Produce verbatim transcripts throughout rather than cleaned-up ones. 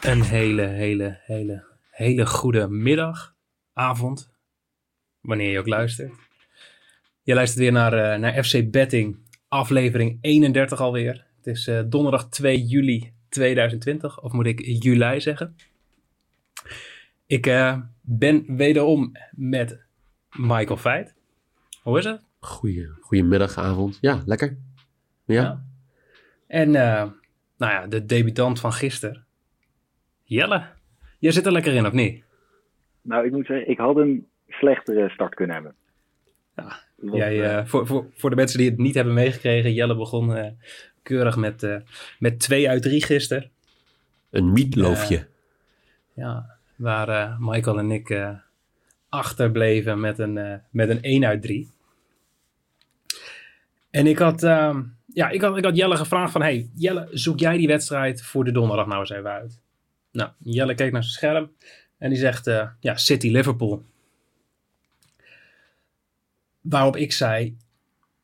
Een hele, hele, hele, hele goede middag, avond, wanneer je ook luistert. Je luistert weer naar, uh, naar F C Betting, aflevering eenendertig alweer. Het is uh, donderdag twee juli tweeduizend twintig, of moet ik juli zeggen. Ik uh, ben wederom met Michael Veit. Hoe is het? Goeie, goedemiddag, avond. Ja, lekker. Ja. ja. En uh, nou ja, de debutant van gisteren. Jelle, jij zit er lekker in, of niet? Nou, ik moet zeggen, ik had een slechtere start kunnen hebben. Ja, Want, jij, uh, voor, voor, voor de mensen die het niet hebben meegekregen, Jelle begon uh, keurig met, uh, met twee uit drie gisteren. Een mietloofje. Uh, ja, waar uh, Michael en ik uh, achterbleven met een, uh, met een één uit drie. En ik had, uh, ja, ik had, ik had Jelle gevraagd van, hey Jelle, zoek jij die wedstrijd voor de donderdag nou eens even uit? Nou, Jelle keek naar zijn scherm en die zegt, uh, ja, City-Liverpool. Waarop ik zei,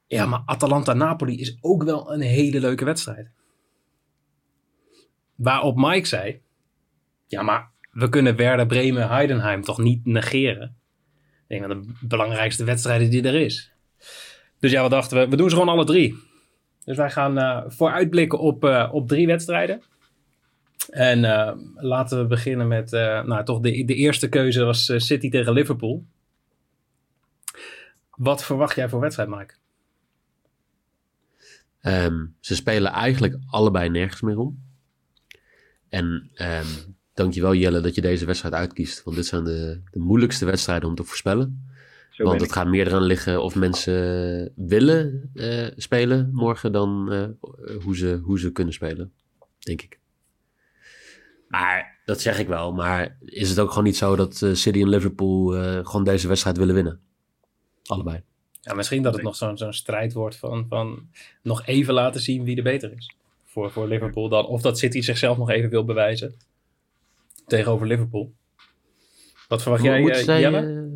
ja, maar Atalanta-Napoli is ook wel een hele leuke wedstrijd. Waarop Mike zei, ja, maar we kunnen Werder Bremen-Heidenheim toch niet negeren? Ik denk dat de belangrijkste wedstrijd die er is. Dus ja, wat dachten we? We doen ze gewoon alle drie. Dus wij gaan uh, vooruitblikken op, uh, op drie wedstrijden. En uh, laten we beginnen met, uh, nou toch de, de eerste keuze was uh, City tegen Liverpool. Wat verwacht jij voor wedstrijd, Mike? Um, ze spelen eigenlijk allebei nergens meer om. En um, dankjewel Jelle dat je deze wedstrijd uitkiest. Want dit zijn de, de moeilijkste wedstrijden om te voorspellen. Zo want het gaat meer eraan liggen of mensen willen uh, spelen morgen dan uh, hoe, ze, hoe ze kunnen spelen, denk ik. Maar dat zeg ik wel. Maar is het ook gewoon niet zo dat uh, City en Liverpool uh, gewoon deze wedstrijd willen winnen? Allebei. Ja, misschien dat het nog zo'n, zo'n strijd wordt van, van nog even laten zien wie er beter is. Voor, voor Liverpool dan. Of dat City zichzelf nog even wil bewijzen. Tegenover Liverpool. Wat verwacht Hoe jij, uh, zij, Jelle?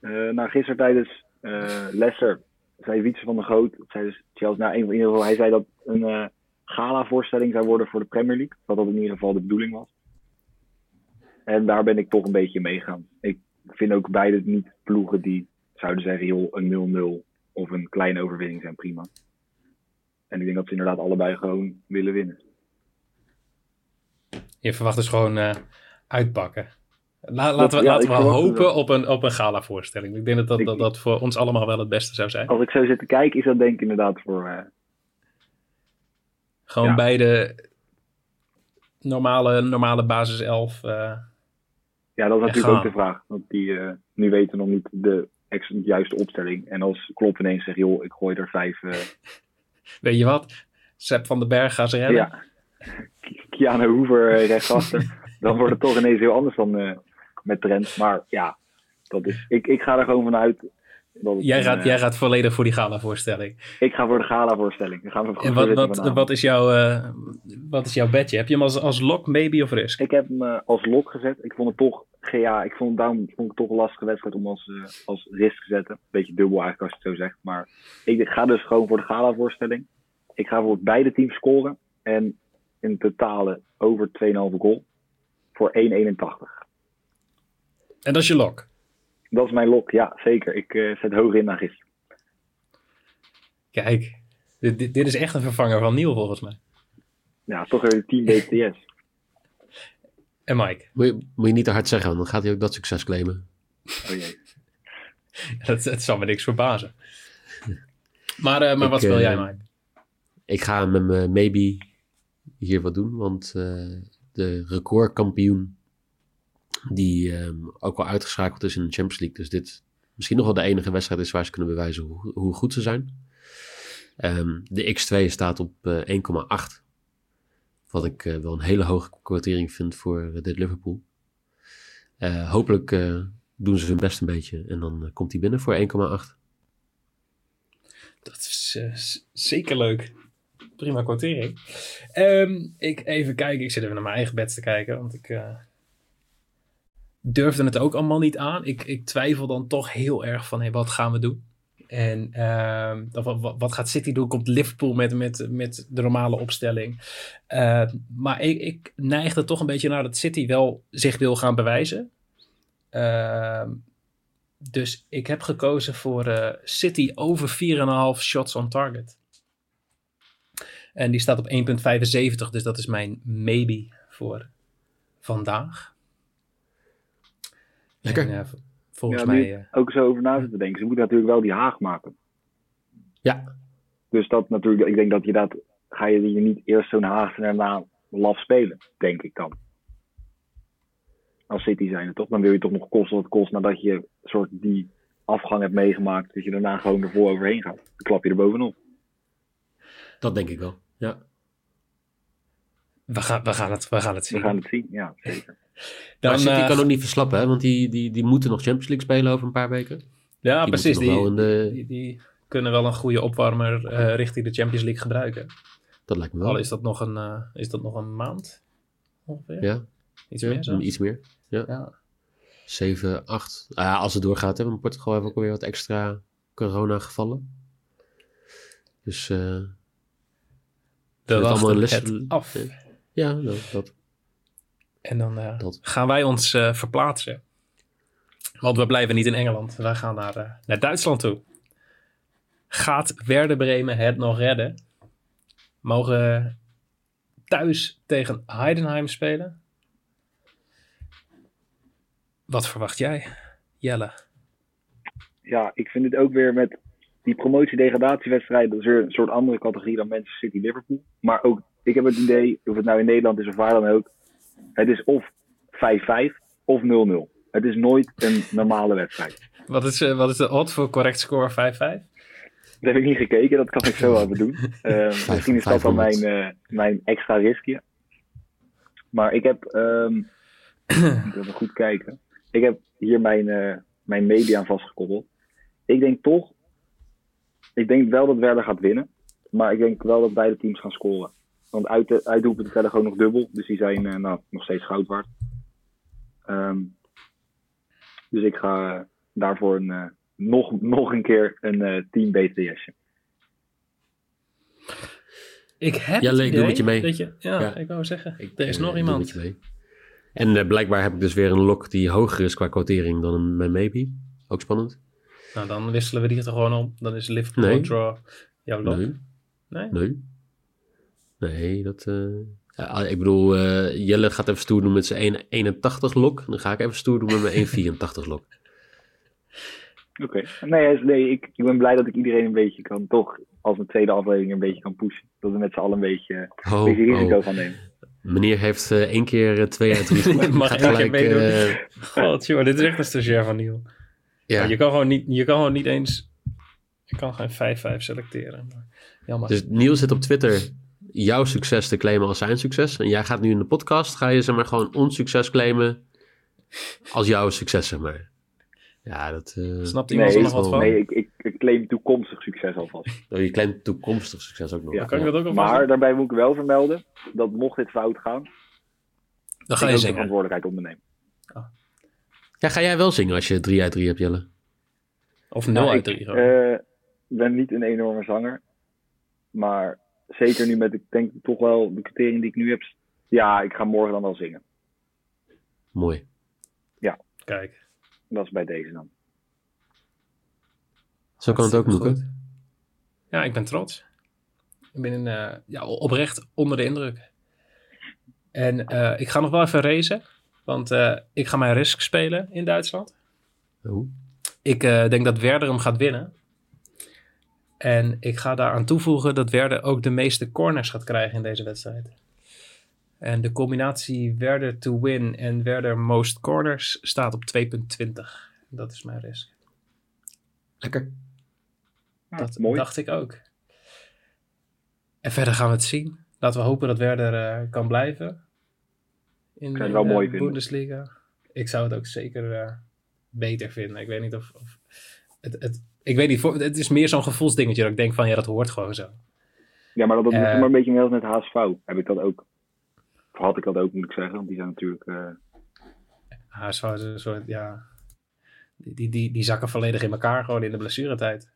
Uh, nou, gisteren tijdens uh, Leicester zei Wietse van der Goot. Zei dus Chelsea, nou, in ieder geval, hij zei dat een... Uh, gala-voorstelling zou worden voor de Premier League. Wat dat in ieder geval de bedoeling was. En daar ben ik toch een beetje meegaan. Ik vind ook beide niet ploegen die zouden zeggen, joh, een nul nul of een kleine overwinning zijn prima. En ik denk dat ze inderdaad allebei gewoon willen winnen. Je verwacht dus gewoon uh, uitpakken. La, laten we, ja, laten we hopen op een, op een gala-voorstelling. Ik denk dat dat, ik, dat dat voor ons allemaal wel het beste zou zijn. Als ik zo zit te kijken, is dat denk ik inderdaad voor... Uh, Gewoon ja. bij de normale, normale basiself. Uh, ja, dat is natuurlijk gaan. Ook de vraag. Want die uh, nu weten nog niet de ex- juiste opstelling. En als Klopp ineens zegt, joh, ik gooi er vijf... Uh... Weet je wat? Sepp van den Berg gaat ze redden. Ja. Kiana Hoever rechtsachter. Dan wordt het toch ineens heel anders dan uh, met Trent. Maar ja, dat is, ik, ik ga er gewoon vanuit... Jij gaat, een, jij gaat volledig voor die gala-voorstelling. Ik ga voor de gala-voorstelling. Dan gaan we en wat, wat, wat, is jouw, uh, wat is jouw bedje? Heb je hem als, als lock, maybe of risk? Ik heb hem uh, als lock gezet. Ik vond het toch, ja, ik vond, daarom vond ik het toch een lastige wedstrijd om als, uh, als risk te zetten. Beetje dubbel eigenlijk als je het zo zegt. Maar ik ga dus gewoon voor de gala-voorstelling. Ik ga voor beide teams scoren. En in totale over twee komma vijf goal. Voor één komma eenentachtig. En dat is je lock? Dat is mijn lok, ja, zeker. Ik uh, zet hoog in naar gisteren. Kijk, dit, dit, dit is echt een vervanger van Niel volgens mij. Ja, toch weer team B T S. En Mike? Moet je, moet je niet te hard zeggen, want dan gaat hij ook dat succes claimen. Oh jee. dat, dat zal me niks verbazen. Maar, uh, maar ik, wat wil uh, jij, Mike? Ik ga met mijn maybe hier wat doen, want uh, de recordkampioen... die um, ook wel uitgeschakeld is in de Champions League. Dus dit misschien nog wel de enige wedstrijd is waar ze kunnen bewijzen hoe, hoe goed ze zijn. Um, de X twee staat op uh, één komma acht. Wat ik uh, wel een hele hoge kwartering vind voor uh, dit Liverpool. Uh, hopelijk uh, doen ze hun best een beetje. En dan uh, komt hij binnen voor één komma acht. Dat is uh, z- zeker leuk. Prima kwartering. Um, ik even kijken. Ik zit even naar mijn eigen bets te kijken. Want ik uh, durfde het ook allemaal niet aan. Ik, ik twijfel dan toch heel erg van hey, wat gaan we doen? En uh, wat, wat gaat City doen? Komt Liverpool met, met, met de normale opstelling? Uh, maar ik, ik neigde toch een beetje naar dat City wel zich wil gaan bewijzen. Uh, dus ik heb gekozen voor uh, City over vier komma vijf shots on target. En die staat op één komma vijfenzeventig. Dus dat is mijn maybe voor vandaag. Lekker. En, uh, volgens ja, mij... Uh, ook zo over na te denken. Ze moeten natuurlijk wel die haag maken. Ja. Dus dat natuurlijk... Ik denk dat je dat... Ga je die niet eerst zo'n haag en daarna laf spelen. Denk ik dan. Als City zijnde toch. Dan wil je toch nog kost wat kost. Nadat je soort die afgang hebt meegemaakt. Dat je daarna gewoon ervoor overheen gaat. Dan klap je er bovenop. Dat denk ik wel, ja. We gaan, we gaan, het, we gaan het zien. We gaan het zien, ja, zeker. Dan, maar City uh, kan ook niet verslappen, hè? Want die, die, die moeten nog Champions League spelen over een paar weken. Ja, die precies. Die, de... die, die kunnen wel een goede opwarmer uh, richting de Champions League gebruiken. Dat lijkt me wel. Al is dat nog een, uh, is dat nog een maand ongeveer? Ja, iets ja, meer zo. Iets meer, ja. ja. zeven, acht. Ah, ja, als het doorgaat, hè, want Portugal heeft ook alweer wat extra corona gevallen. Dus... Uh, We wachten les... het af. Ja, nou, dat. En dan uh, dat. gaan wij ons uh, verplaatsen. Want we blijven niet in Engeland. Wij gaan naar, uh, naar Duitsland toe. Gaat Werder Bremen het nog redden? Mogen thuis tegen Heidenheim spelen? Wat verwacht jij, Jelle? Ja, ik vind het ook weer met... Die promotie-degradatiewedstrijd, dat is weer een soort andere categorie dan Manchester City-Liverpool. Maar ook, ik heb het idee, of het nou in Nederland is of waar dan ook, het is of vijf vijf of nul nul. Het is nooit een normale wedstrijd. Wat is, uh, wat is de odd voor correct score vijf vijf? Dat heb ik niet gekeken, dat kan ik zo even doen. Uh, misschien is dat dan mijn, uh, mijn extra riskje. Maar ik heb, um, ik wil goed kijken, ik heb hier mijn, uh, mijn media aan vastgekoppeld. Ik denk toch... Ik denk wel dat Werder gaat winnen. Maar ik denk wel dat beide teams gaan scoren. Want uit de, uit de hoepen het verder gewoon nog dubbel. Dus die zijn uh, nou, nog steeds goud waard. Um, dus ik ga uh, daarvoor een, uh, nog, nog een keer een uh, team B T S'je. Ik heb Jelle, ik doe met je mee. Dat je, ja, ja, ik wou zeggen. Ik, er is uh, nog iemand. En uh, blijkbaar heb ik dus weer een lock die hoger is qua quotering dan mijn maybe. Ook spannend. Nou, dan wisselen we die er gewoon om. Dan is Liverpool nee. draw jouw lock. Nee. Nee? Nee. Nee, dat... Uh... Ja, ik bedoel, uh, Jelle gaat even stoer doen met zijn één komma eenentachtig lok. Dan ga ik even stoer doen met mijn één komma vierentachtig lok. Oké. Okay. Nee, nee ik, ik ben blij dat ik iedereen een beetje kan, toch, als een tweede aflevering een beetje kan pushen. Dat we met z'n allen een beetje, oh, een beetje risico oh. gaan nemen. Meneer heeft uh, één keer uh, twee uit drie. Mag ik gelijk meedoen? Uh... God, joh, dit is echt een stagiair van Niel. Ja. Je, kan gewoon niet, je kan gewoon niet eens... Je kan geen vijf vijf selecteren. Maar jammer. Dus Niel zit op Twitter jouw succes te claimen als zijn succes. En jij gaat nu in de podcast, ga je zeg maar gewoon ons succes claimen als jouw succes, zeg maar. Ja, dat... Uh, Snapt iemand nee, er nog wat van? Nee, ik, ik, ik claim toekomstig succes alvast. Oh, je claimt toekomstig succes ook nog. Ja, kan ik dat ook alvast? Maar daarbij moet ik wel vermelden dat mocht dit fout gaan... Dan ga je zingen. Verantwoordelijkheid ondernemen. Ah. Ja, ga jij wel zingen als je drie uit drie hebt, Jelle? Of nul uit drie? Ik uh, ben niet een enorme zanger. Maar zeker nu met, ik denk toch wel, de kwartering die ik nu heb. Ja, ik ga morgen dan wel zingen. Mooi. Ja. Kijk. Dat is bij deze dan. Zo kan het ook, Moeken. Ja, ik ben trots. Ik ben een, uh, ja, oprecht onder de indruk. En uh, ik ga nog wel even racen. Want uh, ik ga mijn risk spelen in Duitsland. Oh. Ik uh, denk dat Werder hem gaat winnen. En ik ga daaraan toevoegen dat Werder ook de meeste corners gaat krijgen in deze wedstrijd. En de combinatie Werder to win en Werder most corners staat op twee komma twintig. Dat is mijn risk. Lekker. Ah, dat mooi. Dacht ik ook. En verder gaan we het zien. Laten we hopen dat Werner uh, kan blijven. In de, wel de mooi Bundesliga. Vinden. Ik zou het ook zeker uh, beter vinden. Ik weet niet of... of het, het, ik weet niet, het is meer zo'n gevoelsdingetje dat ik denk van ja, dat hoort gewoon zo. Ja, maar dat, dat uh, maar een beetje met H S V. Heb ik dat ook? Of had ik dat ook, moet ik zeggen. Want die zijn natuurlijk... Uh... H S V is een soort, ja... Die, die, die, die zakken volledig in elkaar gewoon in de blessuretijd.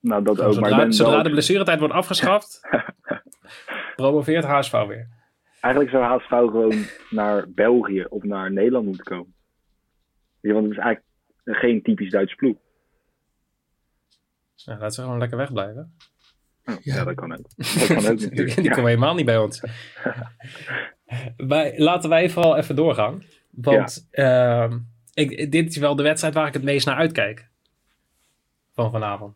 Nou, dat gewoon, ook. Maar zodra, ben zodra wel... de blessuretijd wordt afgeschaft, promoveert H S V weer. Eigenlijk zou H S V gewoon naar België of naar Nederland moeten komen. Ja, want het is eigenlijk geen typisch Duits ploeg. Nou, laten ze gewoon lekker wegblijven. Oh, ja. ja, dat kan ook. Dat kan ook natuurlijk. Die ja. komen helemaal niet bij ons. Wij, laten wij vooral even doorgaan. Want ja. uh, ik, dit is wel de wedstrijd waar ik het meest naar uitkijk. Van vanavond.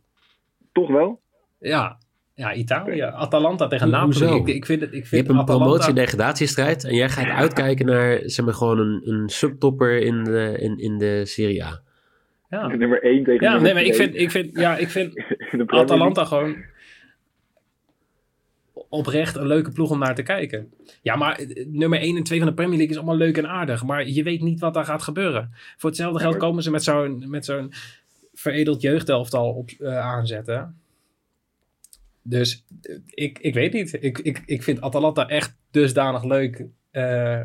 Toch wel? Ja. Ja, Italië. Atalanta tegen Napoli. Ik, ik vind het, ik vind je hebt een Atalanta... promotie-degradatiestrijd en jij gaat uitkijken naar zeg maar, gewoon een, een subtopper in de, in, in de Serie A. Ja. Nummer één tegen ja, nummer nee, maar ik vind, ik vind, ja, ik vind Atalanta gewoon oprecht een leuke ploeg om naar te kijken. Ja, maar nummer één en twee van de Premier League is allemaal leuk en aardig. Maar je weet niet wat daar gaat gebeuren. Voor hetzelfde geld komen ze met zo'n, met zo'n veredeld jeugdelftal op, uh, aanzetten. Dus ik, ik weet niet. Ik, ik, ik vind Atalanta echt dusdanig leuk uh,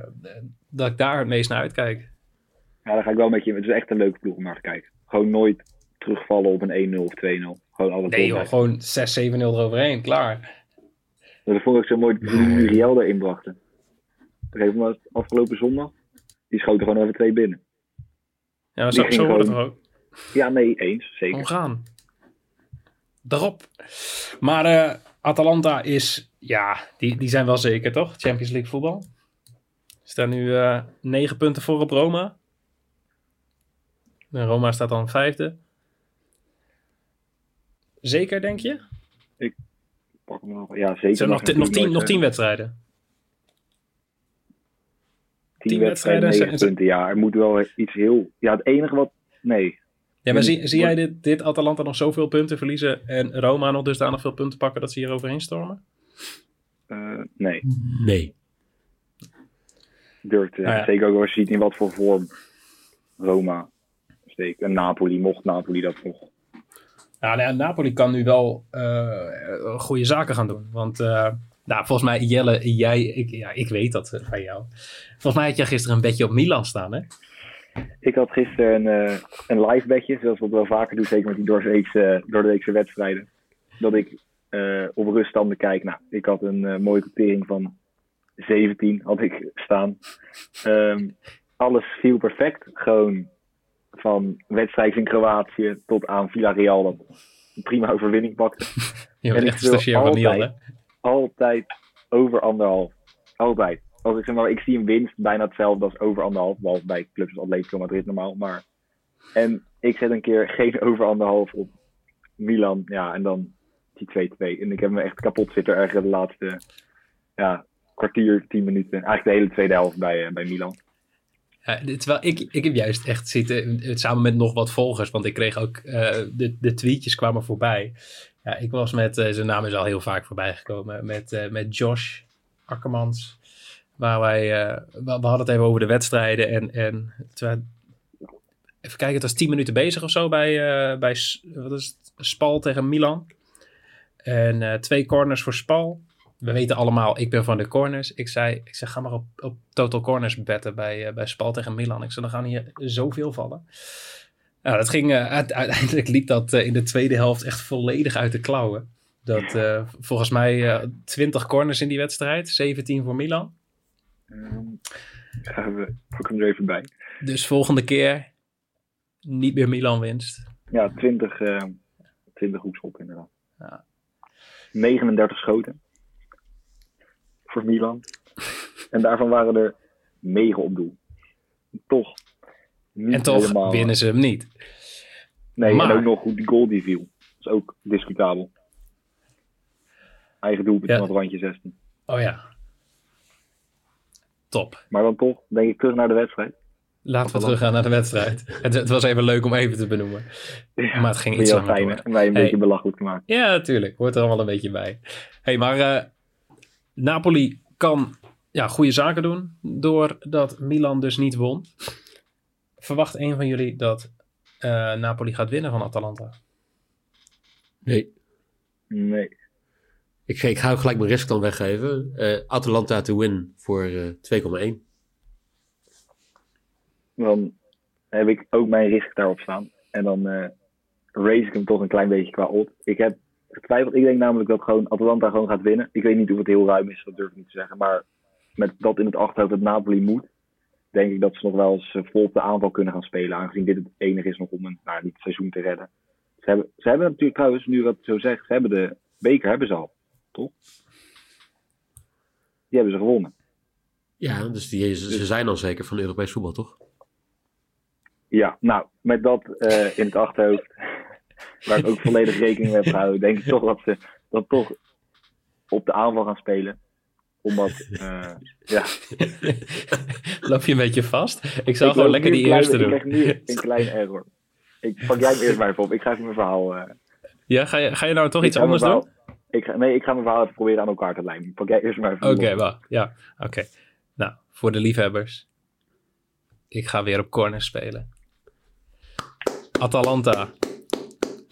dat ik daar het meest naar uitkijk. Ja, daar ga ik wel met je. Het is echt een leuke ploeg om naar te kijken. Gewoon nooit terugvallen op een één nul of twee nul. Gewoon alle nee joh, gewoon zes zeven nul eroverheen. Klaar. Dat vond ik zo mooi dat Niel daarin brachten. Afgelopen zondag. Die schoten gewoon even twee binnen. Ja, dat zou zo worden toch ook? Ja, nee, eens. Zeker. Omgaan. Daarop. Maar uh, Atalanta is, ja, die, die zijn wel zeker, toch? Champions League voetbal. Staan nu uh, negen punten voor op Roma. En Roma staat dan vijfde. Zeker, denk je? Ik pak hem nog. Ja, zeker. Zijn nog, nog, nog, tien, nog tien wedstrijden. Tien, tien wedstrijden, negen punten, ja. Er moet wel iets heel... Ja, het enige wat... Nee... Ja, maar zie, zie jij dit, dit Atalanta nog zoveel punten verliezen en Roma nog dusdanig veel punten pakken dat ze hier overheen stormen? Uh, nee. Nee. Durkt, ja. Nou ja. Zeker ook als je ziet in wat voor vorm Roma steekt. En Napoli, mocht Napoli dat nog. Nou, nou ja, Napoli kan nu wel uh, goede zaken gaan doen. Want uh, nou, volgens mij, Jelle, jij, ik, ja, ik weet dat van jou. Volgens mij had jij gisteren een bedje op Milan staan, hè? Ik had gisteren een, uh, een live bedje, zoals we dat wel vaker doen, zeker met die doordeweekse uh, wedstrijden. Dat ik uh, op ruststanden kijk. Nou, ik had een uh, mooie quotering van zeventien, had ik staan. Um, alles viel perfect. Gewoon van wedstrijd in Kroatië tot aan Villarreal dat een prima overwinning pakte. Je en ik speel altijd, van Niel, altijd over anderhalf. Altijd. Als ik zeg maar, ik zie een winst bijna hetzelfde als over anderhalf, behalve bij clubs als Atletico Madrid normaal. Maar... En ik zet een keer geen over anderhalf op Milan, ja, en dan die twee twee. En ik heb me echt kapot zitten ergens de laatste ja, kwartier, tien minuten, eigenlijk de hele tweede helft bij, uh, bij Milan. Ja, terwijl ik, ik heb juist echt zitten, samen met nog wat volgers, want ik kreeg ook, uh, de, de tweetjes kwamen voorbij. Ja, ik was met, uh, zijn naam is al heel vaak voorbij gekomen, met, uh, met Josh Akkermans. Waar wij, uh, we hadden het even over de wedstrijden. En, en terwijl, even kijken, het was tien minuten bezig of zo bij, uh, bij wat is het? Spal tegen Milan. En uh, twee corners voor Spal. We weten allemaal, ik ben van de corners. Ik zei, ik zeg, ga maar op, op total corners betten bij, uh, bij Spal tegen Milan. Ik zei, dan gaan hier zoveel vallen. Nou, dat ging, uh, uiteindelijk liep dat uh, in de tweede helft echt volledig uit de klauwen. Dat uh, volgens mij uh, twintig corners in die wedstrijd. zeventien voor Milan. Ja, we pakken hem er even bij. Dus volgende keer niet meer Milan winst. Ja, twintig, uh, twintig hoekschoppen inderdaad. Ja. negenendertig schoten voor Milan. En daarvan waren er negen op doel. Toch. Niet en toch helemaal, winnen ze hem niet. Nee, maar... en ook nog goed die goal die viel. Dat is ook discutabel. Eigen doelpunt ja. Van het randje zestien. Oh ja. Top. Maar dan toch, denk ik, terug naar de wedstrijd. Laten we teruggaan naar de wedstrijd. het, het was even leuk om even te benoemen. Ja, maar het ging iets langer fijn, door. En wij een hey. beetje belachelijk te maken. Ja, natuurlijk. Hoort er allemaal een beetje bij. Hey, maar uh, Napoli kan ja, goede zaken doen doordat Milan dus niet won. Verwacht een van jullie dat uh, Napoli gaat winnen van Atalanta? Nee. Nee. Ik, ik ga ook gelijk mijn risk dan weggeven. Uh, Atalanta to win voor uh, twee komma één. Dan heb ik ook mijn risk daarop staan. En dan uh, race ik hem toch een klein beetje qua op. Ik heb getwijfeld. Ik denk namelijk dat gewoon Atalanta gewoon gaat winnen. Ik weet niet of het heel ruim is, dat durf ik niet te zeggen. Maar met dat in het achterhoofd dat Napoli moet, denk ik dat ze nog wel eens vol op de aanval kunnen gaan spelen. Aangezien dit het enige is nog om een, nou, niet het seizoen te redden. Ze hebben, ze hebben natuurlijk trouwens, nu wat ik zo zeg, ze hebben de beker hebben ze al, toch? Die hebben ze gewonnen. Ja, dus die, ze zijn al zeker van Europees voetbal, toch? Ja, nou, met dat uh, in het achterhoofd, waar ik ook volledig rekening mee heb gehouden, denk ik toch dat ze dat toch op de aanval gaan spelen. Omdat, uh, ja. Loop je een beetje vast? Ik zou ik gewoon lekker die klein, eerste ik doen. Ik leg nu een klein error. Ik pak jij hem eerst maar even op. Ik ga even mijn verhaal... Uh, ja, ga je, ga je nou toch iets anders verhaal, doen? Ik ga, nee, ik ga mijn verhaal even proberen aan elkaar te lijmen. Ik pak jij eerst maar even Oké, okay, ja, oké. Okay. Nou, voor de liefhebbers. Ik ga weer op corners spelen. Atalanta.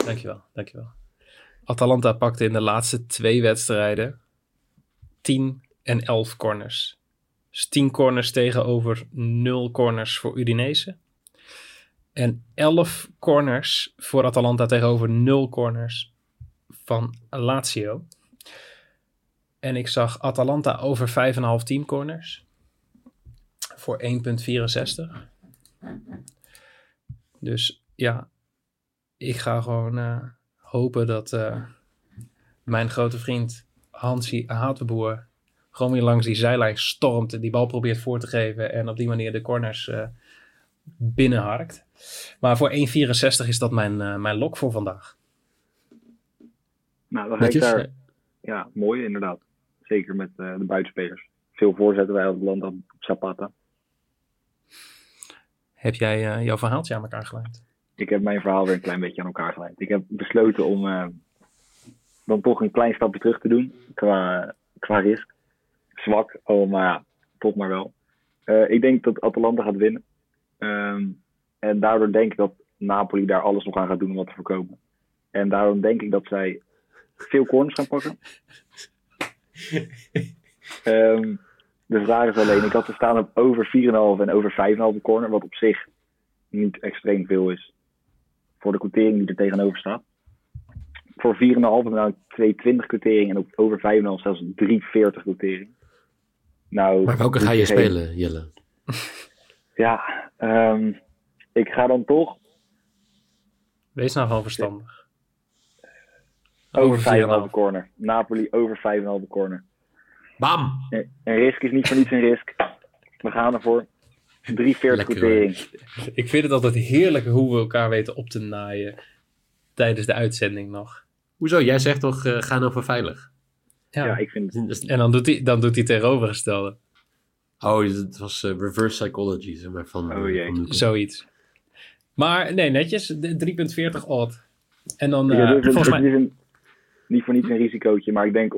Dankjewel, dankjewel. Atalanta pakte in de laatste twee wedstrijden tien en elf corners. Dus tien corners tegenover nul corners voor Udinese. En elf corners voor Atalanta tegenover nul corners van Lazio. En ik zag Atalanta over vijf komma vijf team corners. Voor één komma vierenzestig. Dus ja, ik ga gewoon uh, hopen dat uh, mijn grote vriend Hansi Atenboer gewoon weer langs die zijlijn stormt, die bal probeert voor te geven en op die manier de corners uh, binnenharkt. Maar voor één komma vierenzestig is dat mijn, uh, mijn lok voor vandaag. Nou, dan ga ik daar... Ja, mooi inderdaad. Zeker met uh, de buitenspelers. Veel voorzetten wij op het land aan Zapata. Heb jij uh, jouw verhaaltje aan elkaar geleid? Ik heb mijn verhaal weer een klein beetje aan elkaar geleid. Ik heb besloten om uh, dan toch een klein stapje terug te doen. Qua, qua risk. Zwak, oh, maar ja, toch maar wel. Uh, ik denk dat Atalanta gaat winnen. Um, en daardoor denk ik dat Napoli daar alles nog aan gaat doen om wat te voorkomen. En daarom denk ik dat zij veel corners gaan pakken. um, De vraag is alleen, ik had te staan op over vier komma vijf en over vijf komma vijf corner, wat op zich niet extreem veel is voor de quotering die er tegenover staat. Voor vier komma vijf heb ik nou twee komma twintig quotering en op over vijf komma vijf zelfs drie komma veertig quotering. Nou, maar welke ga je geen... spelen, Jelle? Ja, um, ik ga dan toch... Wees nou gewoon verstandig. Over, over vijf komma vijf corner. Napoli over vijf komma vijf corner. Bam! Een risk is niet voor niets een risk. We gaan ervoor. drie komma veertig quotering. Ik vind het altijd heerlijk hoe we elkaar weten op te naaien. Tijdens de uitzending nog. Hoezo? Jij zegt toch, uh, ga nou voor veilig? Ja, ja, ik vind het... En dan doet hij, dan doet hij tegenovergestelde. Oh, het was uh, reverse psychology, zeg maar. Van, oh jee. Van zoiets. Maar nee, netjes. drie komma veertig odd. En dan, uh, ja, dus, volgens mij... Een, niet voor niets een risicootje, maar ik denk,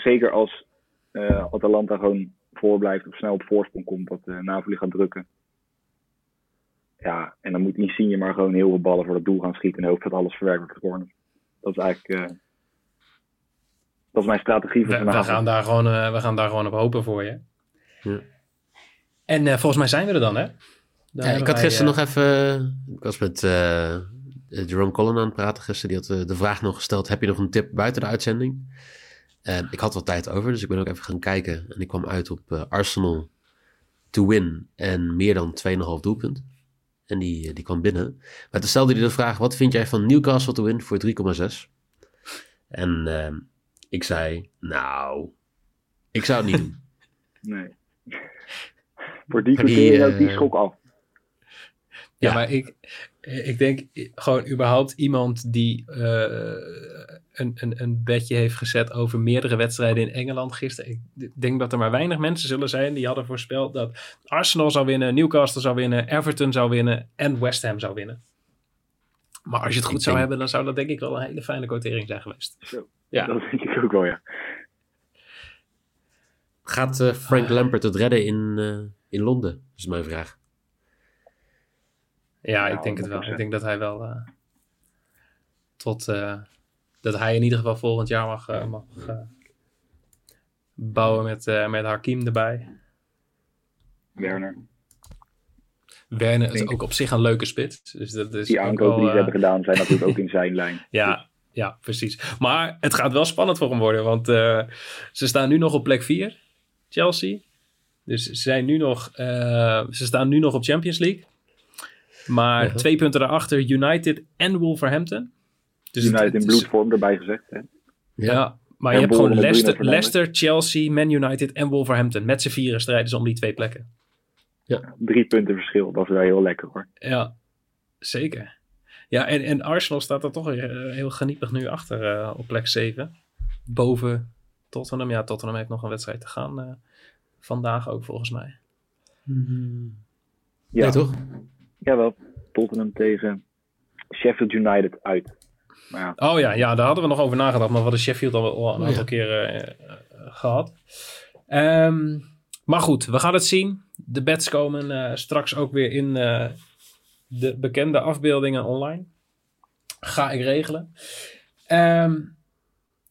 zeker als... Uh, Atalanta gewoon voorblijft of snel op voorsprong komt, dat uh, Napoli gaat drukken. Ja, en dan moet Insigne maar gewoon heel veel ballen voor het doel gaan schieten en hoop dat alles verwerkt wordt geworden. Dat is eigenlijk uh, dat is mijn strategie voor vanavond. We gaan daar gewoon, uh, we gaan daar gewoon op hopen voor je. Ja. En uh, volgens mij zijn we er dan, hè? Dan ja, ik had wij, gisteren uh, nog even... Ik was met uh, Jerome Collin aan het praten gisteren. Die had uh, de vraag nog gesteld, heb je nog een tip buiten de uitzending? Uh, ik had wat tijd over, dus ik ben ook even gaan kijken. En ik kwam uit op uh, Arsenal to win en meer dan twee komma vijf doelpunt. En die, uh, die kwam binnen. Maar toen stelde hij de vraag, wat vind jij van Newcastle to win voor drie komma zes? En uh, ik zei, nou, ik zou het niet doen. Nee. Voor die, die, uh, die schok af. Ja, ja, maar ik, Ik denk gewoon überhaupt iemand die uh, een, een, een bedje heeft gezet over meerdere wedstrijden in Engeland gisteren. Ik denk dat er maar weinig mensen zullen zijn die hadden voorspeld dat Arsenal zou winnen, Newcastle zou winnen, Everton zou winnen en West Ham zou winnen. Maar als je het goed ik zou denk... hebben, dan zou dat denk ik wel een hele fijne quotering zijn geweest. Zo, ja, dat denk ik ook wel, ja. Gaat uh, Frank uh, Lampard het redden in, uh, in Londen, is mijn vraag. Ja, ik denk het wel. Ik denk dat hij wel uh, tot uh, dat hij in ieder geval volgend jaar mag, uh, mag uh, bouwen met, uh, met Hakim erbij. Werner. Werner is ook op zich een leuke spits. Dus dat is die aankopen die ze hebben gedaan zijn natuurlijk ook in zijn lijn. Ja, ja, precies. Maar het gaat wel spannend voor hem worden. Want uh, ze staan nu nog op plek vier, Chelsea. Dus ze, zijn nu nog, uh, ze staan nu nog op Champions League. Maar uh-huh. twee punten daarachter, United en Wolverhampton. Dus United het, het, in bloedvorm erbij gezegd. Hè? Ja, ja, maar en je hebt gewoon Leicester, Leicester, Chelsea, Man United en Wolverhampton. Met z'n vieren strijden ze om die twee plekken. Ja, drie punten verschil, dat is wel heel lekker hoor. Ja, zeker. Ja, en, en Arsenal staat er toch heel, heel geniepig nu achter uh, op plek zeven. Boven Tottenham. Ja, Tottenham heeft nog een wedstrijd te gaan. Uh, vandaag ook volgens mij. Mm-hmm. Ja, nee, toch? Jawel, Tottenham tegen Sheffield United uit. Maar ja. Oh ja, ja, daar hadden we nog over nagedacht. Maar we hadden Sheffield al een aantal oh, ja. keer uh, uh, gehad. Um, maar goed, we gaan het zien. De bets komen uh, straks ook weer in uh, de bekende afbeeldingen online. Ga ik regelen. Um,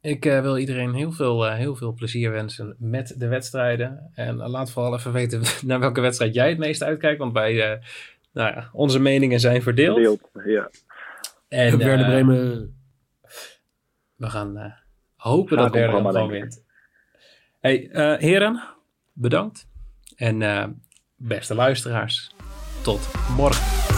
ik uh, wil iedereen heel veel, uh, heel veel plezier wensen met de wedstrijden. En uh, laat vooral even weten naar welke wedstrijd jij het meest uitkijkt. Want bij... Uh, Nou ja, onze meningen zijn verdeeld. Verdeeld, ja. En Werder uh, Bremen... We gaan uh, hopen Graag dat Werder gewoon wint. Hey, uh, heren, bedankt. En uh, beste luisteraars, tot morgen.